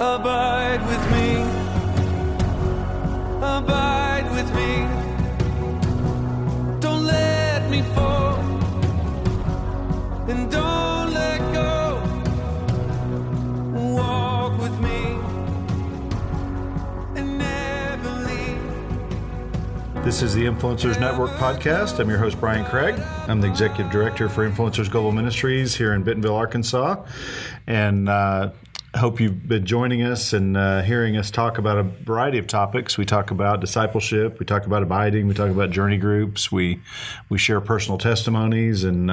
Abide with me. Abide with me. Don't let me fall. And don't let go. Walk with me. And never leave. This is the Influencers Network Podcast. I'm your host, Brian Craig. I'm the Executive Director for Influencers Global Ministries here in Bentonville, Arkansas. And hope you've been joining us and hearing us talk about a variety of topics. We talk about discipleship, we talk about abiding, we talk about journey groups, we share personal testimonies, and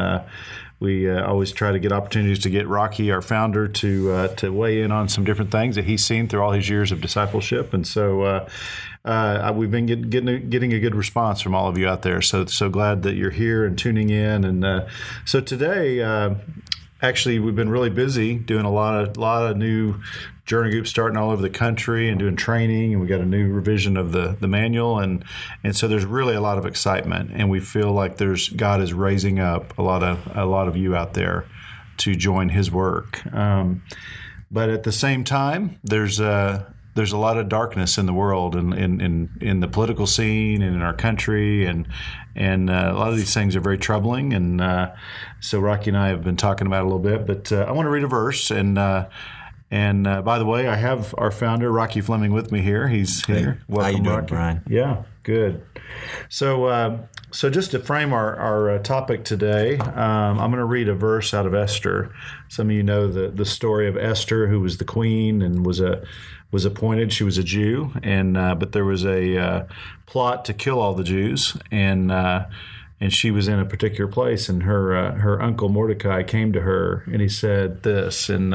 we always try to get opportunities to get Rocky, our founder, to weigh in on some different things that he's seen through all his years of discipleship. And so we've been getting a good response from all of you out there. So glad that you're here and tuning in. And so today. Actually, we've been really busy doing a lot of new journey groups starting all over the country and doing training, and we got a new revision of the manual, and so there's really a lot of excitement, and we feel like God is raising up a lot of you out there to join His work. But at the same time, there's a lot of darkness in the world and in the political scene and in our country, and a lot of these things are very troubling. And so Rocky and I have been talking about it a little bit, but I want to read a verse. And by the way, I have our founder, Rocky Fleming, with me here. He's here. Hey, welcome, how you doing, Rocky? Brian? Yeah, good. So just to frame our topic today, I'm going to read a verse out of Esther. Some of you know the story of Esther, who was the queen and was appointed. She was a Jew, and but there was a plot to kill all the Jews, and she was in a particular place. And her uncle Mordecai came to her, and he said this, and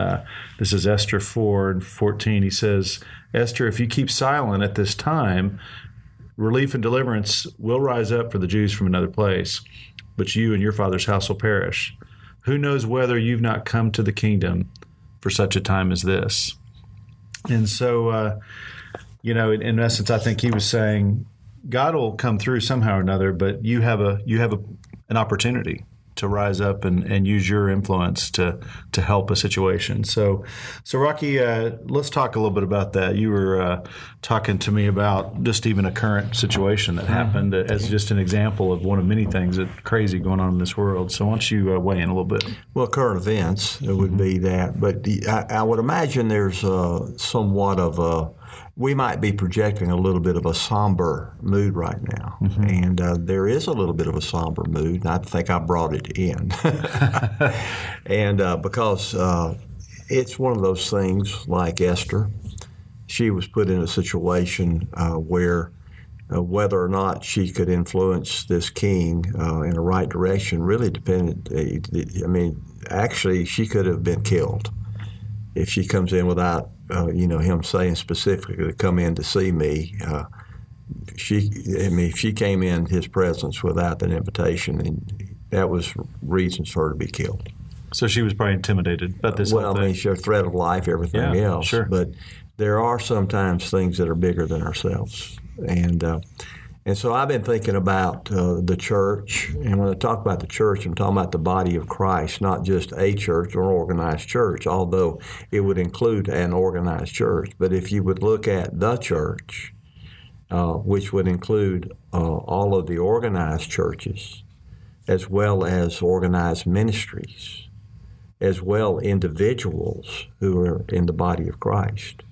this is Esther 4:14. He says, "Esther, if you keep silent at this time, relief and deliverance will rise up for the Jews from another place, but you and your father's house will perish. Who knows whether you've not come to the kingdom for such a time as this?" And so, in essence, I think he was saying God will come through somehow or another, but you have an opportunity to rise up and use your influence to help a situation. So Rocky, let's talk a little bit about that. You were talking to me about just even a current situation that happened as just an example of one of many things that crazy going on in this world. So why don't you weigh in a little bit? Well, current events, it would be that. But I would imagine there's somewhat of a, we might be projecting a little bit of a somber mood right now, and there is a little bit of a somber mood, and I think I brought it in. And because it's one of those things like Esther. She was put in a situation where whether or not she could influence this king in the right direction really depended. I mean, actually, she could have been killed if she comes in without him saying specifically to come in to see me. If she came in his presence without an invitation, and that was reasons for her to be killed. So she was probably intimidated about this whole thing. Well, I mean, she's a threat of life, everything else. Sure. But there are sometimes things that are bigger than ourselves. And so I've been thinking about the church. And when I talk about the church, I'm talking about the body of Christ, not just a church or an organized church, although it would include an organized church. But if you would look at the church, which would include all of the organized churches, as well as organized ministries, as well individuals who are in the body of Christ,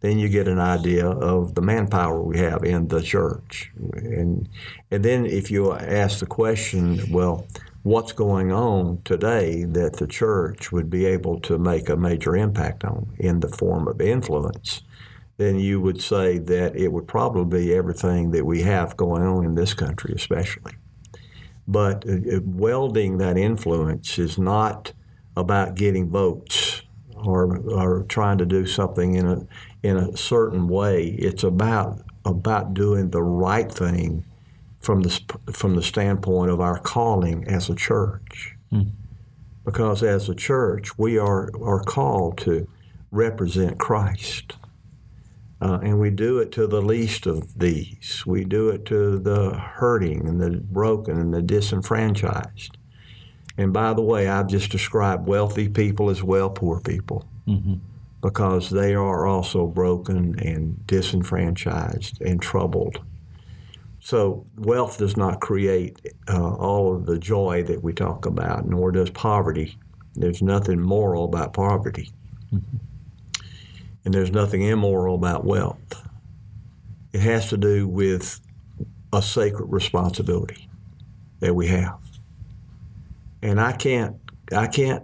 then you get an idea of the manpower we have in the church. And then if you ask the question, well, what's going on today that the church would be able to make a major impact on in the form of influence, then you would say that it would probably be everything that we have going on in this country especially. But welding that influence is not about getting votes or trying to do something in a certain way. It's about doing the right thing from the standpoint of our calling as a church. Mm. Because as a church, we are called to represent Christ. And we do it to the least of these. We do it to the hurting and the broken and the disenfranchised. And by the way, I've just described wealthy people as well poor people. Mm-hmm. because they are also broken and disenfranchised and troubled. So wealth does not create all of the joy that we talk about, nor does poverty. There's nothing moral about poverty. Mm-hmm. And there's nothing immoral about wealth. It has to do with a sacred responsibility that we have. And I can't,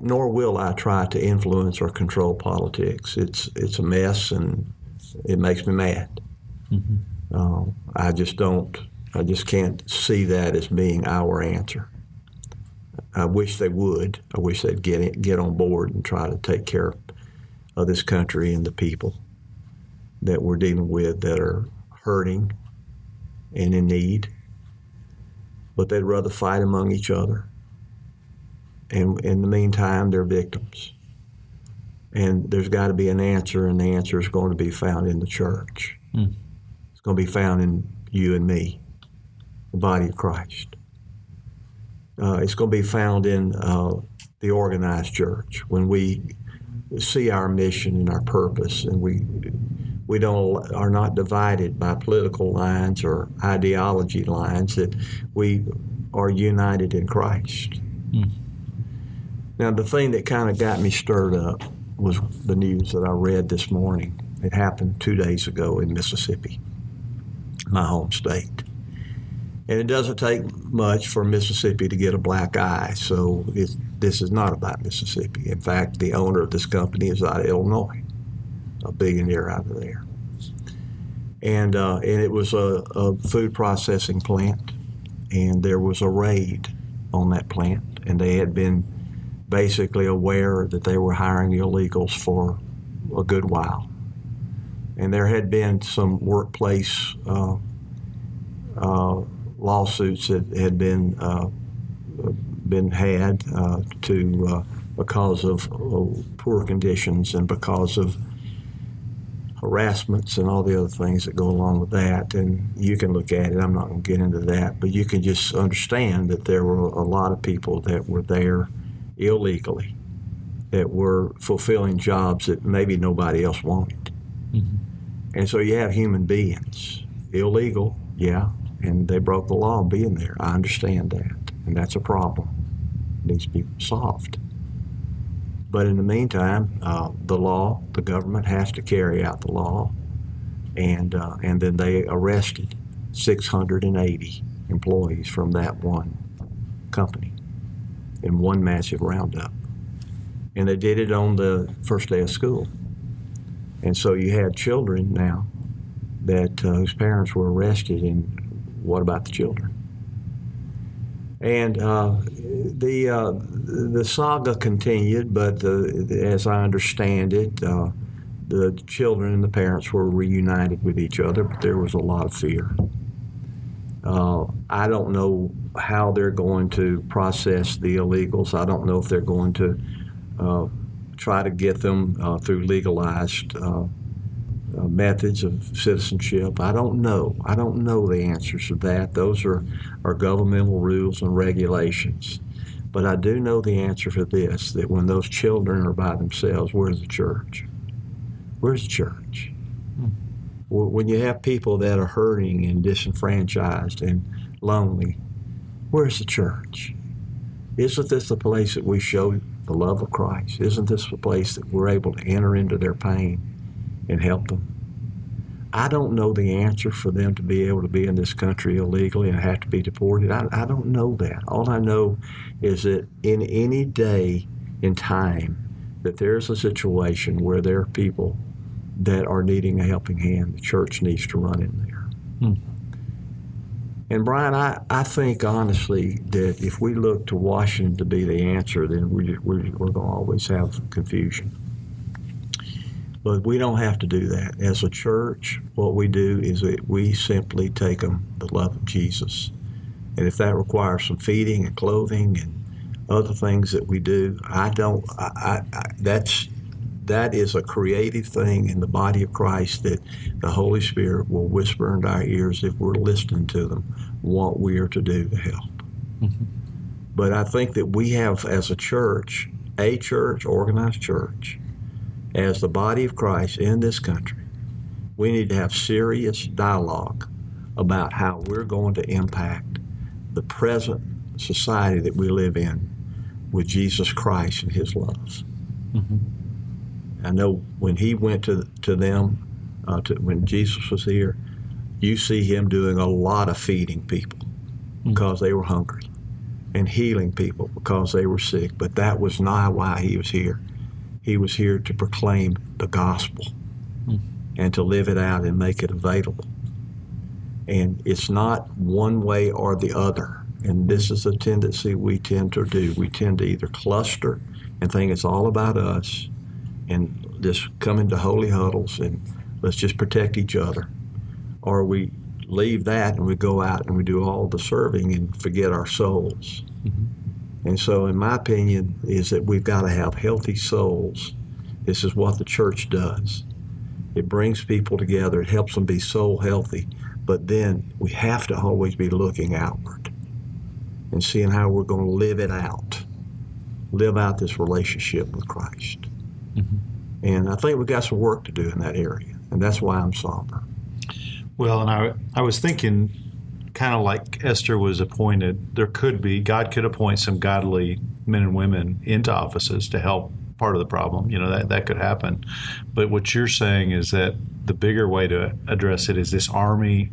nor will I try to influence or control politics. It's a mess, and it makes me mad. Mm-hmm. I just can't see that as being our answer. I wish they would. I wish they'd get on board and try to take care of this country and the people that we're dealing with that are hurting and in need. But they'd rather fight among each other. And in the meantime, they're victims. And there's got to be an answer, and the answer is going to be found in the church. Mm. It's going to be found in you and me, the body of Christ. It's going to be found in the organized church. When we see our mission and our purpose, and we are not divided by political lines or ideology lines, that we are united in Christ. Mm. Now, the thing that kind of got me stirred up was the news that I read this morning. It happened 2 days ago in Mississippi, my home state. And it doesn't take much for Mississippi to get a black eye, so this is not about Mississippi. In fact, the owner of this company is out of Illinois, a billionaire out of there. And it was a food processing plant, and there was a raid on that plant, and they had been basically aware that they were hiring illegals for a good while. And there had been some workplace lawsuits that had been had because of poor conditions and because of harassments and all the other things that go along with that. And you can look at it. I'm not going to get into that. But you can just understand that there were a lot of people that were there illegally, that were fulfilling jobs that maybe nobody else wanted. Mm-hmm. And so you have human beings. Illegal, yeah, and they broke the law being there. I understand that, and that's a problem. It needs to be solved. But in the meantime, the government has to carry out the law, and then they arrested 680 employees from that one company in one massive roundup. And they did it on the first day of school. And so you had children now that whose parents were arrested, and what about the children? And the saga continued, but as I understand it, the children and the parents were reunited with each other, but there was a lot of fear. I don't know how they're going to process the illegals. I don't know if they're going to try to get them through legalized methods of citizenship. I don't know. I don't know the answers to that. Those are governmental rules and regulations. But I do know the answer for this, that when those children are by themselves, where's the church? Where's the church? When you have people that are hurting and disenfranchised and lonely, where's the church? Isn't this the place that we show the love of Christ? Isn't this the place that we're able to enter into their pain and help them? I don't know the answer for them to be able to be in this country illegally and have to be deported. I don't know that. All I know is that in any day in time that there's a situation where there are people that are needing a helping hand, the church needs to run in there. Hmm. And Brian, I think honestly that if we look to Washington to be the answer, then we're going to always have confusion. But we don't have to do that. As a church, what we do is that we simply take them the love of Jesus. And if that requires some feeding and clothing and other things that we do, that is a creative thing in the body of Christ that the Holy Spirit will whisper into our ears if we're listening to them, what we are to do to help. Mm-hmm. But I think that we have, as a church, organized church, as the body of Christ in this country, we need to have serious dialogue about how we're going to impact the present society that we live in with Jesus Christ and his love. Mm-hmm. I know when he went to them, when Jesus was here, you see him doing a lot of feeding people because they were hungry and healing people because they were sick. But that was not why he was here. He was here to proclaim the gospel and to live it out and make it available. And it's not one way or the other. And this is a tendency we tend to do. We tend to either cluster and think it's all about us and just come into holy huddles and let's just protect each other. Or we leave that and we go out and we do all the serving and forget our souls. Mm-hmm. And so in my opinion is that we've got to have healthy souls. This is what the church does. It brings people together. It helps them be soul healthy. But then we have to always be looking outward and seeing how we're going to live it out, live out this relationship with Christ. Mm-hmm. And I think we've got some work to do in that area. And that's why I'm somber. Well, and I was thinking, kind of like Esther was appointed, God could appoint some godly men and women into offices to help part of the problem. You know, that could happen. But what you're saying is that the bigger way to address it is this army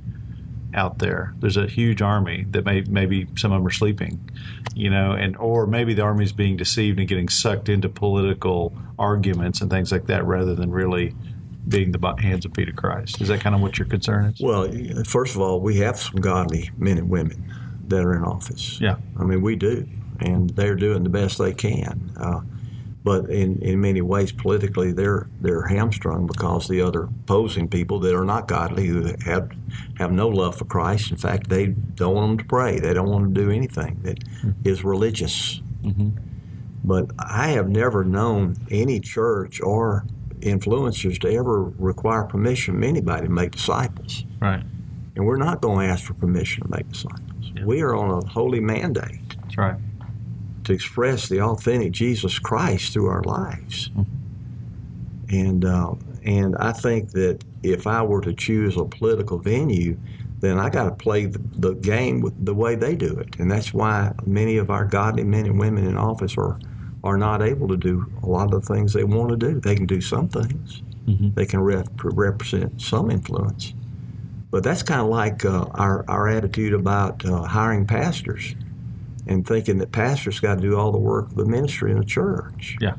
out there. There's a huge army that maybe some of them are sleeping, you know, and or maybe the army's being deceived and getting sucked into political arguments and things like that rather than really being the hands and feet of Christ. Is that kind of what your concern is? Well, first of all, we have some godly men and women that are in office. Yeah. I mean, we do, and they're doing the best they can. But in many ways, politically, they're hamstrung because the other opposing people that are not godly, who have no love for Christ, in fact, they don't want them to pray. They don't want them to do anything that is religious. Mm-hmm. But I have never known any church or influencers to ever require permission from anybody to make disciples. Right. And we're not going to ask for permission to make disciples. Yeah. We are on a holy mandate. That's right. To express the authentic Jesus Christ through our lives. Mm-hmm. And I think that if I were to choose a political venue, then I got to play the game with the way they do it. And that's why many of our godly men and women in office are not able to do a lot of the things they want to do. They can do some things. Mm-hmm. They can represent some influence. But that's kind of like our attitude about hiring pastors and thinking that pastors got to do all the work of the ministry in the church. Yeah.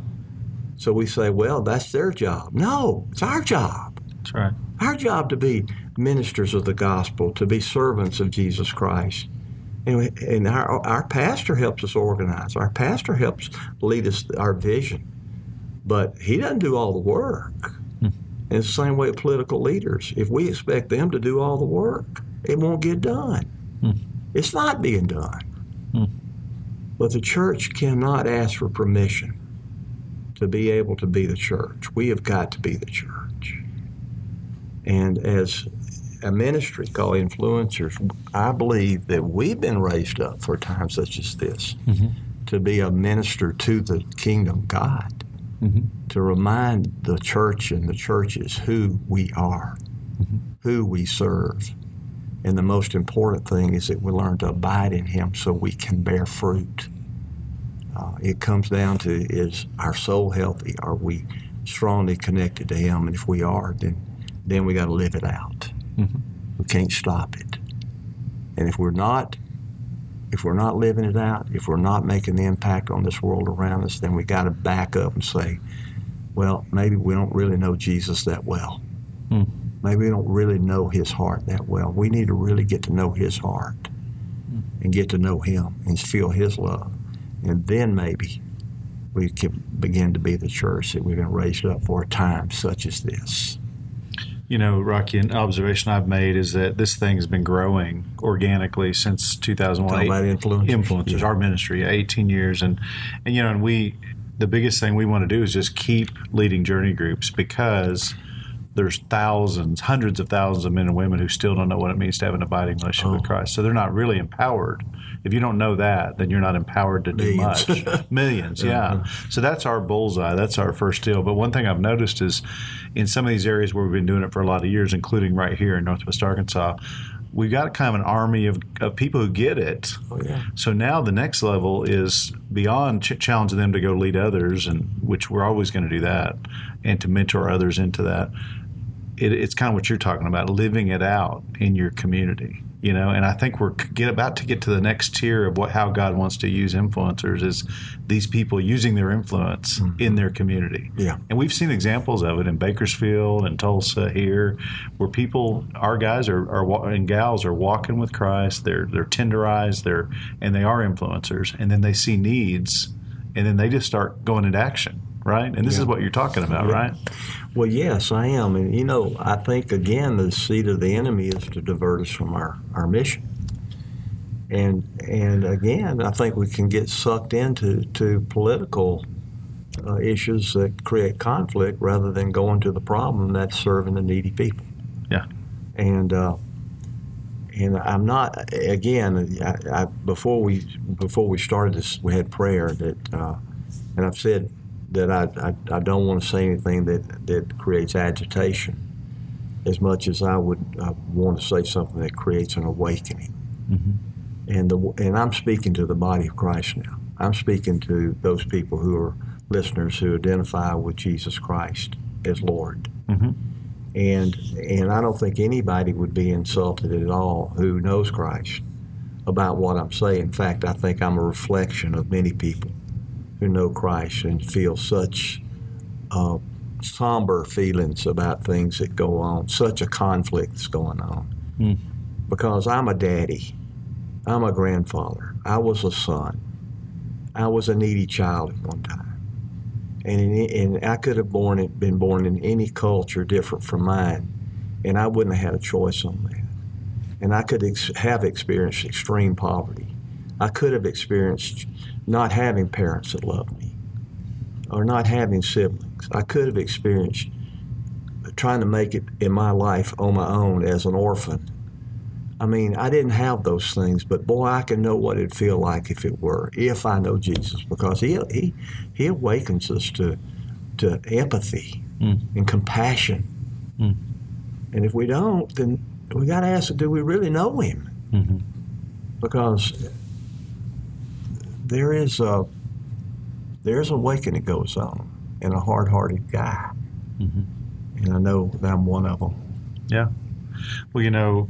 So we say, well, that's their job. No, it's our job. That's right. Our job to be ministers of the gospel, to be servants of Jesus Christ. And our pastor helps us organize. Our pastor helps lead us our vision. But he doesn't do all the work. Mm-hmm. And it's the same way with political leaders. If we expect them to do all the work, it won't get done. Mm-hmm. It's not being done. Mm-hmm. But the church cannot ask for permission to be able to be the church. We have got to be the church. And as a ministry called Influencers, I believe that we've been raised up for a time such as this to be a minister to the kingdom of God, to remind the church and the churches who we are, who we serve. And the most important thing is that we learn to abide in him so we can bear fruit. It comes down to, is our soul healthy? Are we strongly connected to him? And if we are, then we got to live it out. Mm-hmm. We can't stop it. And if we're not living it out, if we're not making the impact on this world around us, then we got to back up and say, well, maybe we don't really know Jesus that well. Mm. Maybe we don't really know his heart that well. We need to really get to know his heart and get to know him and feel his love. And then maybe we can begin to be the church that we've been raised up for a time such as this. You know, Rocky, an observation I've made is that this thing has been growing organically since 2008. Influencers, yeah. Our ministry, 18 years. And you know, and the biggest thing we want to do is just keep leading journey groups because there's thousands, hundreds of thousands of men and women who still don't know what it means to have an abiding relationship with Christ. So they're not really empowered. If you don't know that, then you're not empowered to do much. Millions, yeah. Mm-hmm. So that's our bullseye. That's our first deal. But one thing I've noticed is in some of these areas where we've been doing it for a lot of years, including right here in Northwest Arkansas, we've got kind of an army of people who get it. Oh, yeah. So now the next level is beyond challenging them to go lead others, and which we're always going to do that, and to mentor others into that. It's kind of what you're talking about, living it out in your community. You know, and I think we're about to get to the next tier of how God wants to use influencers is these people using their influence in their community. Yeah. And we've seen examples of it in Bakersfield and Tulsa here where people, our guys and gals are walking with Christ, they're tenderized, and they are influencers, and then they see needs, and then they just start going into action, right? And this is what you're talking about, right? Well, yes, I am. And, you know, I think, again, the seed of the enemy is to divert us from our mission. And again, I think we can get sucked into political issues that create conflict rather than going to the problem that's serving the needy people. Yeah. And I'm not, again, I before we started this, we had prayer that, and I've said that I don't want to say anything that creates agitation as much as I want to say something that creates an awakening. Mm-hmm. And I'm speaking to the body of Christ now. I'm speaking to those people who are listeners who identify with Jesus Christ as Lord. Mm-hmm. And I don't think anybody would be insulted at all who knows Christ about what I'm saying. In fact, I think I'm a reflection of many people who know Christ and feel such somber feelings about things that go on, such a conflict that's going on. Mm. Because I'm a daddy. I'm a grandfather. I was a son. I was a needy child at one time. And I could have been born in any culture different from mine, and I wouldn't have had a choice on that. And I could have experienced extreme poverty. I could have experienced not having parents that loved me or not having siblings. I could have experienced trying to make it in my life on my own as an orphan. I mean, I didn't have those things, but boy, I can know what it'd feel like if I know Jesus, because he awakens us to empathy and compassion. Mm. And if we don't, then we got to ask, do we really know him? Mm-hmm. Because there's a awakening that goes on in a hard-hearted guy. Mm-hmm. And I know that I'm one of them. Yeah. Well, you know,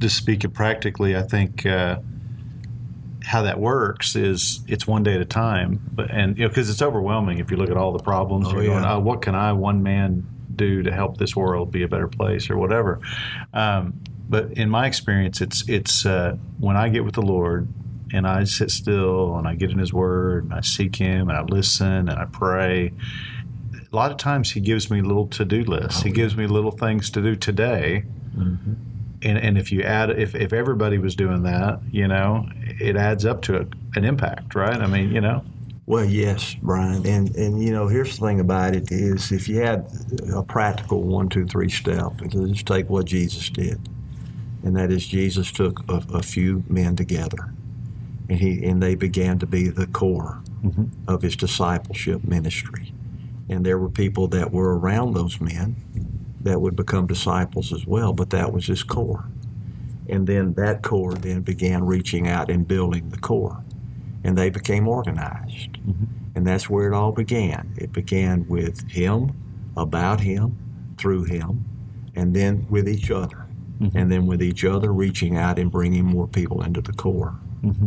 just speaking practically, I think how that works is it's one day at a time. And, you know, because it's overwhelming if you look at all the problems. Oh, you're going, what can I, one man, do to help this world be a better place or whatever? But in my experience, it's when I get with the Lord and I sit still and I get in his word and I seek him and I listen and I pray, a lot of times he gives me little to-do lists. He gives me little things to do today. Mm-hmm. And if you add, if everybody was doing that, you know, it adds up to an impact, right? I mean, you know. Well, yes, Brian. And you know, here's the thing about it is if you had a practical 1, 2, 3 step, just take what Jesus did. And that is Jesus took a few men together and they began to be the core mm-hmm. of his discipleship ministry. And there were people that were around those men that would become disciples as well, but that was his core. And then that core then began reaching out and building the core. And they became organized. Mm-hmm. And that's where it all began. It began with him, about him, through him, and then with each other. Mm-hmm. And then with each other reaching out and bringing more people into the core. Mm-hmm.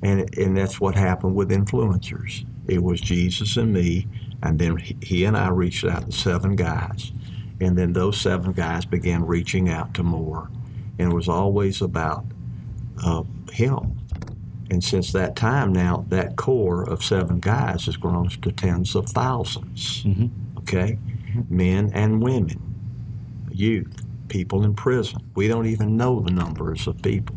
And that's what happened with influencers. It was Jesus and me, and then he and I reached out to 7 guys. And then those 7 guys began reaching out to more. And it was always about him. And since that time now, that core of 7 guys has grown to tens of thousands, mm-hmm. okay? Mm-hmm. Men and women, youth, people in prison. We don't even know the numbers of people,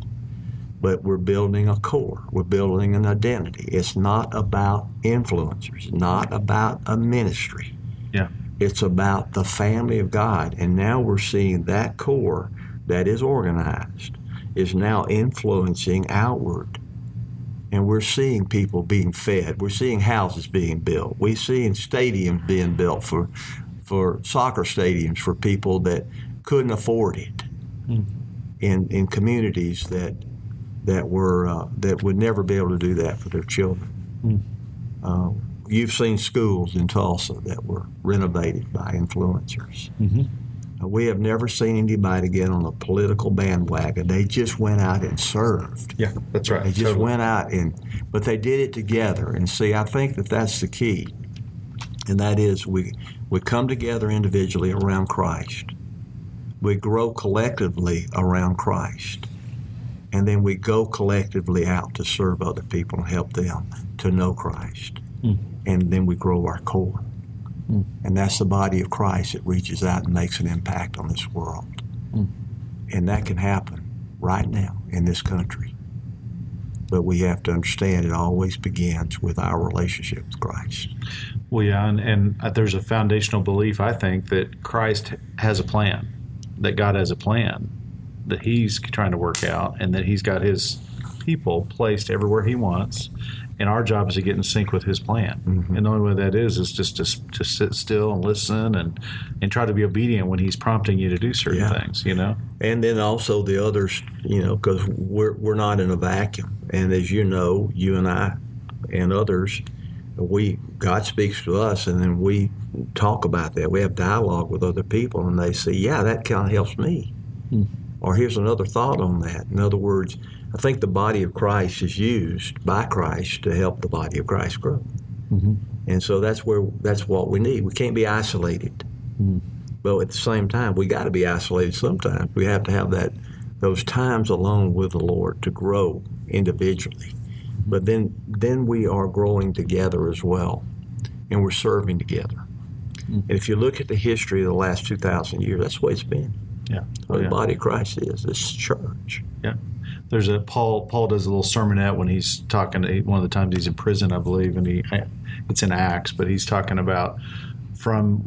but we're building a core. We're building an identity. It's not about influencers, not about a ministry. Yeah. It's about the family of God. And now we're seeing that core that is organized is now influencing outward. And we're seeing people being fed. We're seeing houses being built. We're seeing stadiums being built for soccer stadiums for people that couldn't afford it in communities that would never be able to do that for their children. You've seen schools in Tulsa that were renovated by influencers. We have never seen anybody get on a political bandwagon. They just went out and served. Yeah, that's right. They just went out but they did it together. And see, I think that that's the key, and that is we come together individually around Christ. We grow collectively around Christ. And then we go collectively out to serve other people and help them to know Christ. And then we grow our core. And that's the body of Christ that reaches out and makes an impact on this world. And that can happen right now in this country. But we have to understand it always begins with our relationship with Christ. Well, yeah, and there's a foundational belief, I think, that Christ has a plan, that God has a plan that he's trying to work out, and that he's got his people placed everywhere he wants. And our job is to get in sync with his plan. And the only way that is just to sit still and listen and try to be obedient when he's prompting you to do certain things, you know. And then also the others, you know, because we're not in a vacuum. And as you know, you and I and others, God speaks to us, and then we talk about that. We have dialogue with other people, and they say, yeah, that kind of helps me. Or here's another thought on that. In other words, I think the body of Christ is used by Christ to help the body of Christ grow. And so that's what we need. We can't be isolated. But at the same time, we got to be isolated sometimes. We have to have those times alone with the Lord to grow individually. But then we are growing together as well, and we're serving together. And if you look at the history of the last 2,000 years, that's the way it's been. Yeah. The body of Christ is this church. Yeah. There's a Paul does a little sermonette when he's talking one of the times he's in prison, I believe, and it's in Acts, but he's talking about from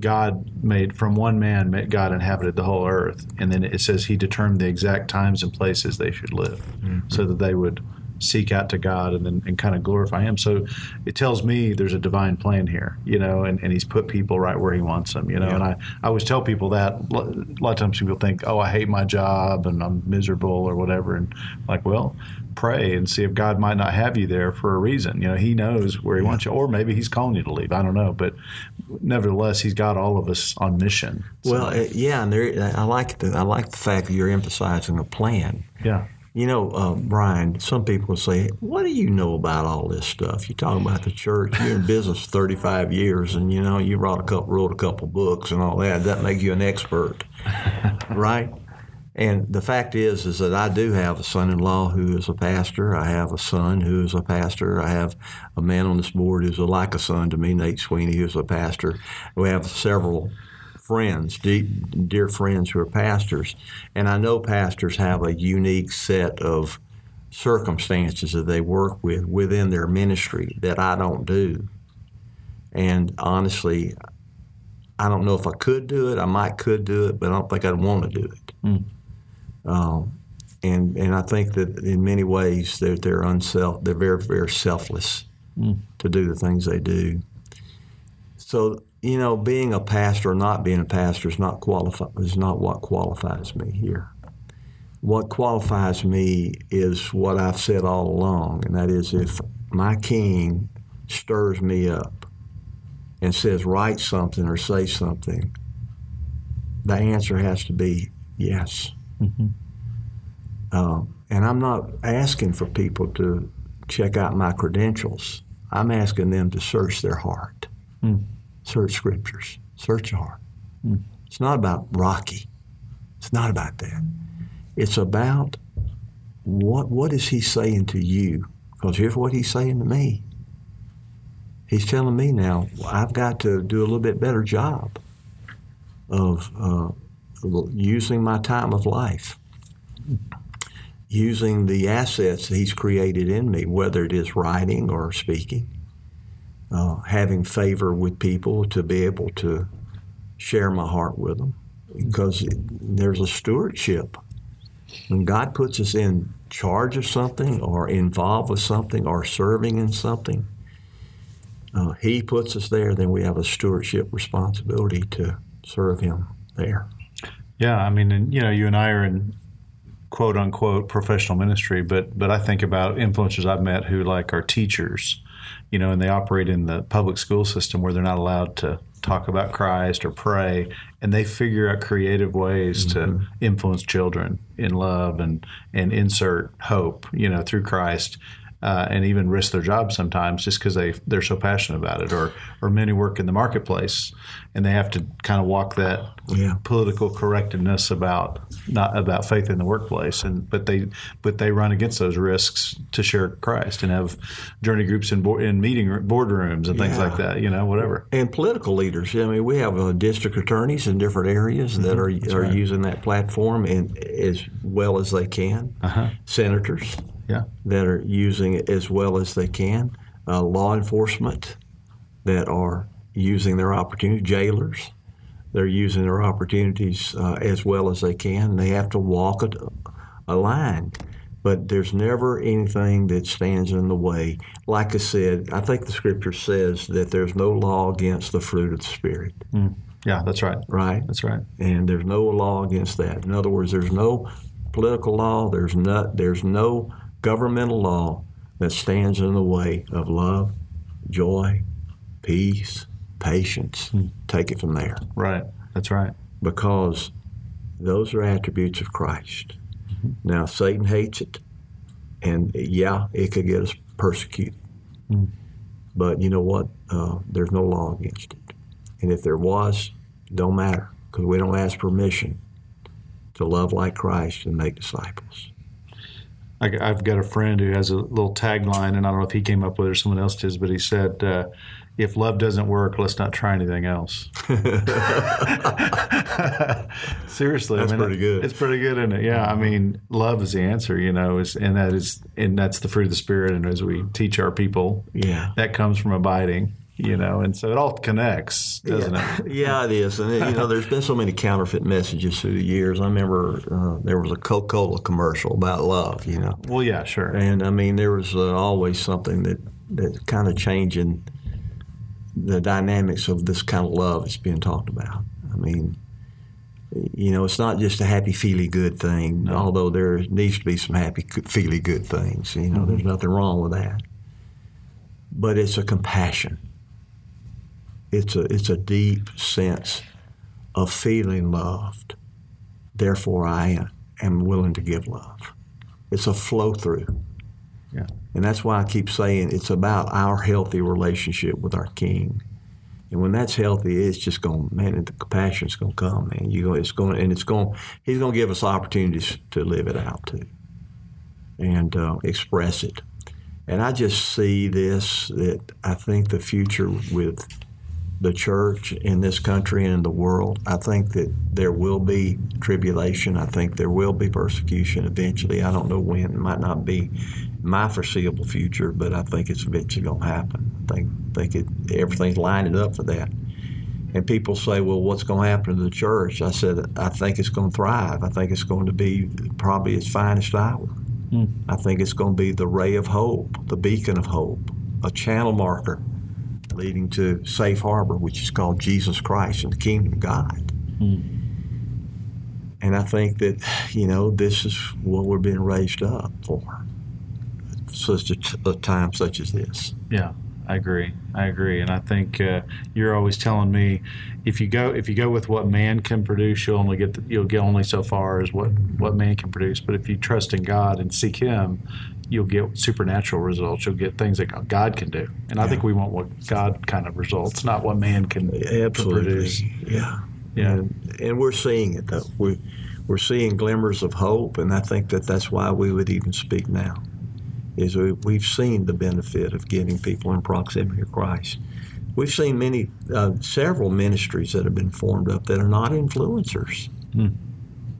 one man God inhabited the whole earth, and then it says he determined the exact times and places they should live so that they would seek out to God and then kind of glorify him. So it tells me there's a divine plan here, you know, and he's put people right where he wants them, you know. Yeah. And I always tell people that. A lot of times people think, oh, I hate my job and I'm miserable or whatever. And like, well, pray and see if God might not have you there for a reason. You know, he knows where he wants you, or maybe he's calling you to leave. I don't know. But nevertheless, he's got all of us on mission. So. Well, yeah, and I like the fact that you're emphasizing a plan. Yeah. You know, Brian, some people say, what do you know about all this stuff? You're talking about the church. You're in business 35 years, and, you know, you wrote a couple books and all that. That makes you an expert, right? And the fact is that I do have a son-in-law who is a pastor. I have a son who is a pastor. I have a man on this board who's like a son to me, Nate Sweeney, who's a pastor. We have several friends, dear friends who are pastors, and I know pastors have a unique set of circumstances that they work with within their ministry that I don't do. And honestly, I don't know if I could do it. I could do it, but I don't think I'd want to do it. And I think that in many ways that they're very, very selfless to do the things they do. So. You know, being a pastor or not being a pastor is not what qualifies me here. What qualifies me is what I've said all along, and that is if my king stirs me up and says write something or say something, the answer has to be yes. And I'm not asking for people to check out my credentials. I'm asking them to search their heart. Search scriptures. Search your heart. It's not about Rocky. It's not about that. It's about what is he saying to you? Because here's what he's saying to me. He's telling me now, I've got to do a little bit better job of using my time of life, using the assets that he's created in me, whether it is writing or speaking. Having favor with people to be able to share my heart with them, because there's a stewardship. When God puts us in charge of something or involved with something or serving in something, He puts us there, then we have a stewardship responsibility to serve Him there. Yeah, I mean, and, you know, you and I are in quote-unquote professional ministry, but I think about influencers I've met who, like, are teachers, you know, and they operate in the public school system where they're not allowed to talk about Christ or pray, and they figure out creative ways mm-hmm. to influence children in love and insert hope, you know, through Christ, and even risk their job sometimes just because they're so passionate about it. Or many work in the marketplace, and they have to kind of walk that political correctness about faith in the workplace. But they run against those risks to share Christ and have journey groups in meeting boardrooms and things like that. You know, whatever. And political leaders. I mean, we have district attorneys in different areas mm-hmm. that are right. using that platform and as well as they can. Uh-huh. Senators. Yeah, that are using it as well as they can. Law enforcement that are using their opportunities. Jailers, they're using their opportunities as well as they can. They have to walk a line. But there's never anything that stands in the way. Like I said, I think the Scripture says that there's no law against the fruit of the Spirit. Mm. Yeah, that's right. Right? That's right. And there's no law against that. In other words, there's no political law. There's no governmental law that stands in the way of love, joy, peace, patience. Hmm. Take it from there. Right. That's right. Because those are attributes of Christ. Mm-hmm. Now, Satan hates it, and it could get us persecuted. Mm. But you know what? There's no law against it. And if there was, it don't matter, because we don't ask permission to love like Christ and make disciples. I've got a friend who has a little tagline, and I don't know if he came up with it or someone else did, but he said, if love doesn't work, let's not try anything else. Seriously. That's pretty good. It's pretty good, isn't it? Yeah, I mean, love is the answer, you know, and that's the fruit of the Spirit. And as we teach our people, that comes from abiding. You know, and so it all connects, doesn't it? Yeah, it is. And, you know, there's been so many counterfeit messages through the years. I remember there was a Coca-Cola commercial about love, you know. Well, yeah, sure. And, I mean, there was always something that's kind of changing the dynamics of this kind of love that's being talked about. I mean, you know, it's not just a happy, feely-good thing, although there needs to be some happy, feely-good things. You know, there's nothing wrong with that. But it's a compassion. It's a deep sense of feeling loved. Therefore, I am willing to give love. It's a flow through. Yeah. And that's why I keep saying it's about our healthy relationship with our King. And when that's healthy, it's just going, man, the compassion's going to come, man. He's going to give us opportunities to live it out too and express it. And I just see this, that I think the future with the church in this country and in the world, I think that there will be tribulation. I think there will be persecution eventually. I don't know when. It might not be my foreseeable future, but I think it's eventually going to happen. I think everything's lining up for that. And people say, well, what's going to happen to the church? I said, I think it's going to thrive. I think it's going to be probably its finest hour. Mm. I think it's going to be the ray of hope, the beacon of hope, a channel marker leading to safe harbor, which is called Jesus Christ and the Kingdom of God. Mm. And I think that, you know, this is what we're being raised up for, such a time such as this. Yeah, I agree. And I think you're always telling me, if you go with what man can produce, you'll get only so far as what man can produce. But if you trust in God and seek Him, you'll get supernatural results. You'll get things that God can do. And I think we want what God kind of results, not what man can produce. Yeah. Yeah. And we're seeing it, though. We're seeing glimmers of hope, and I think that that's why we would even speak now, is we've seen the benefit of getting people in proximity to Christ. We've seen several ministries that have been formed up that are not influencers,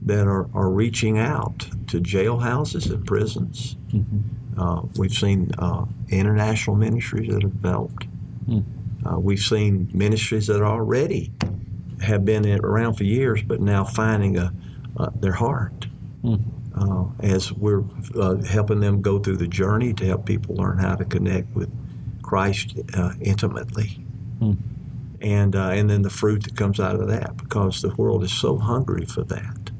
that are reaching out to jailhouses and prisons. Mm-hmm. We've seen international ministries that have developed. Mm. We've seen ministries that are already have been around for years, but now finding their heart. Mm-hmm. As we're helping them go through the journey to help people learn how to connect with Christ intimately. Mm. And then the fruit that comes out of that, because the world is so hungry for that.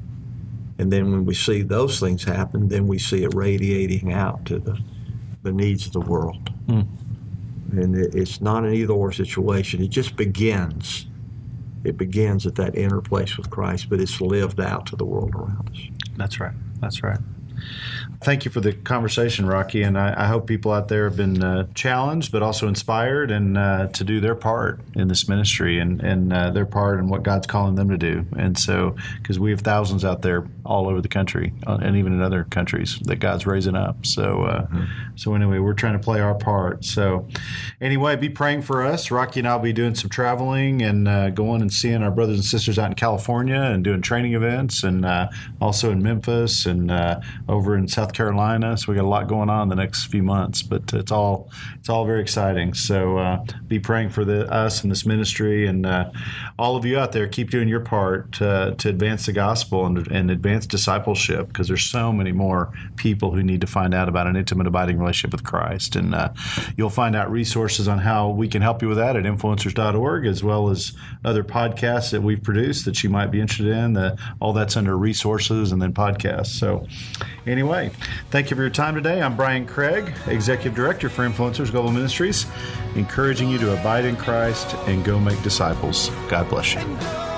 And then when we see those things happen, then we see it radiating out to the needs of the world. Mm. And it's not an either-or situation. It just begins. It begins at that inner place with Christ, but it's lived out to the world around us. That's right. That's right. Thank you for the conversation, Rocky, and I hope people out there have been challenged but also inspired and to do their part in this ministry and their part in what God's calling them to do. And so, because we have thousands out there all over the country and even in other countries that God's raising up. So, So anyway, we're trying to play our part. So anyway, be praying for us. Rocky and I will be doing some traveling and going and seeing our brothers and sisters out in California and doing training events and also in Memphis and over in South Carolina, so we got a lot going on the next few months, but it's all very exciting. So be praying for us and this ministry, and all of you out there, keep doing your part to advance the gospel and advance discipleship, because there's so many more people who need to find out about an intimate, abiding relationship with Christ. And you'll find out resources on how we can help you with that at influencers.org, as well as other podcasts that we've produced that you might be interested in. All that's under resources and then podcasts. So anyway, thank you for your time today. I'm Brian Craig, Executive Director for Influencers Global Ministries, encouraging you to abide in Christ and go make disciples. God bless you.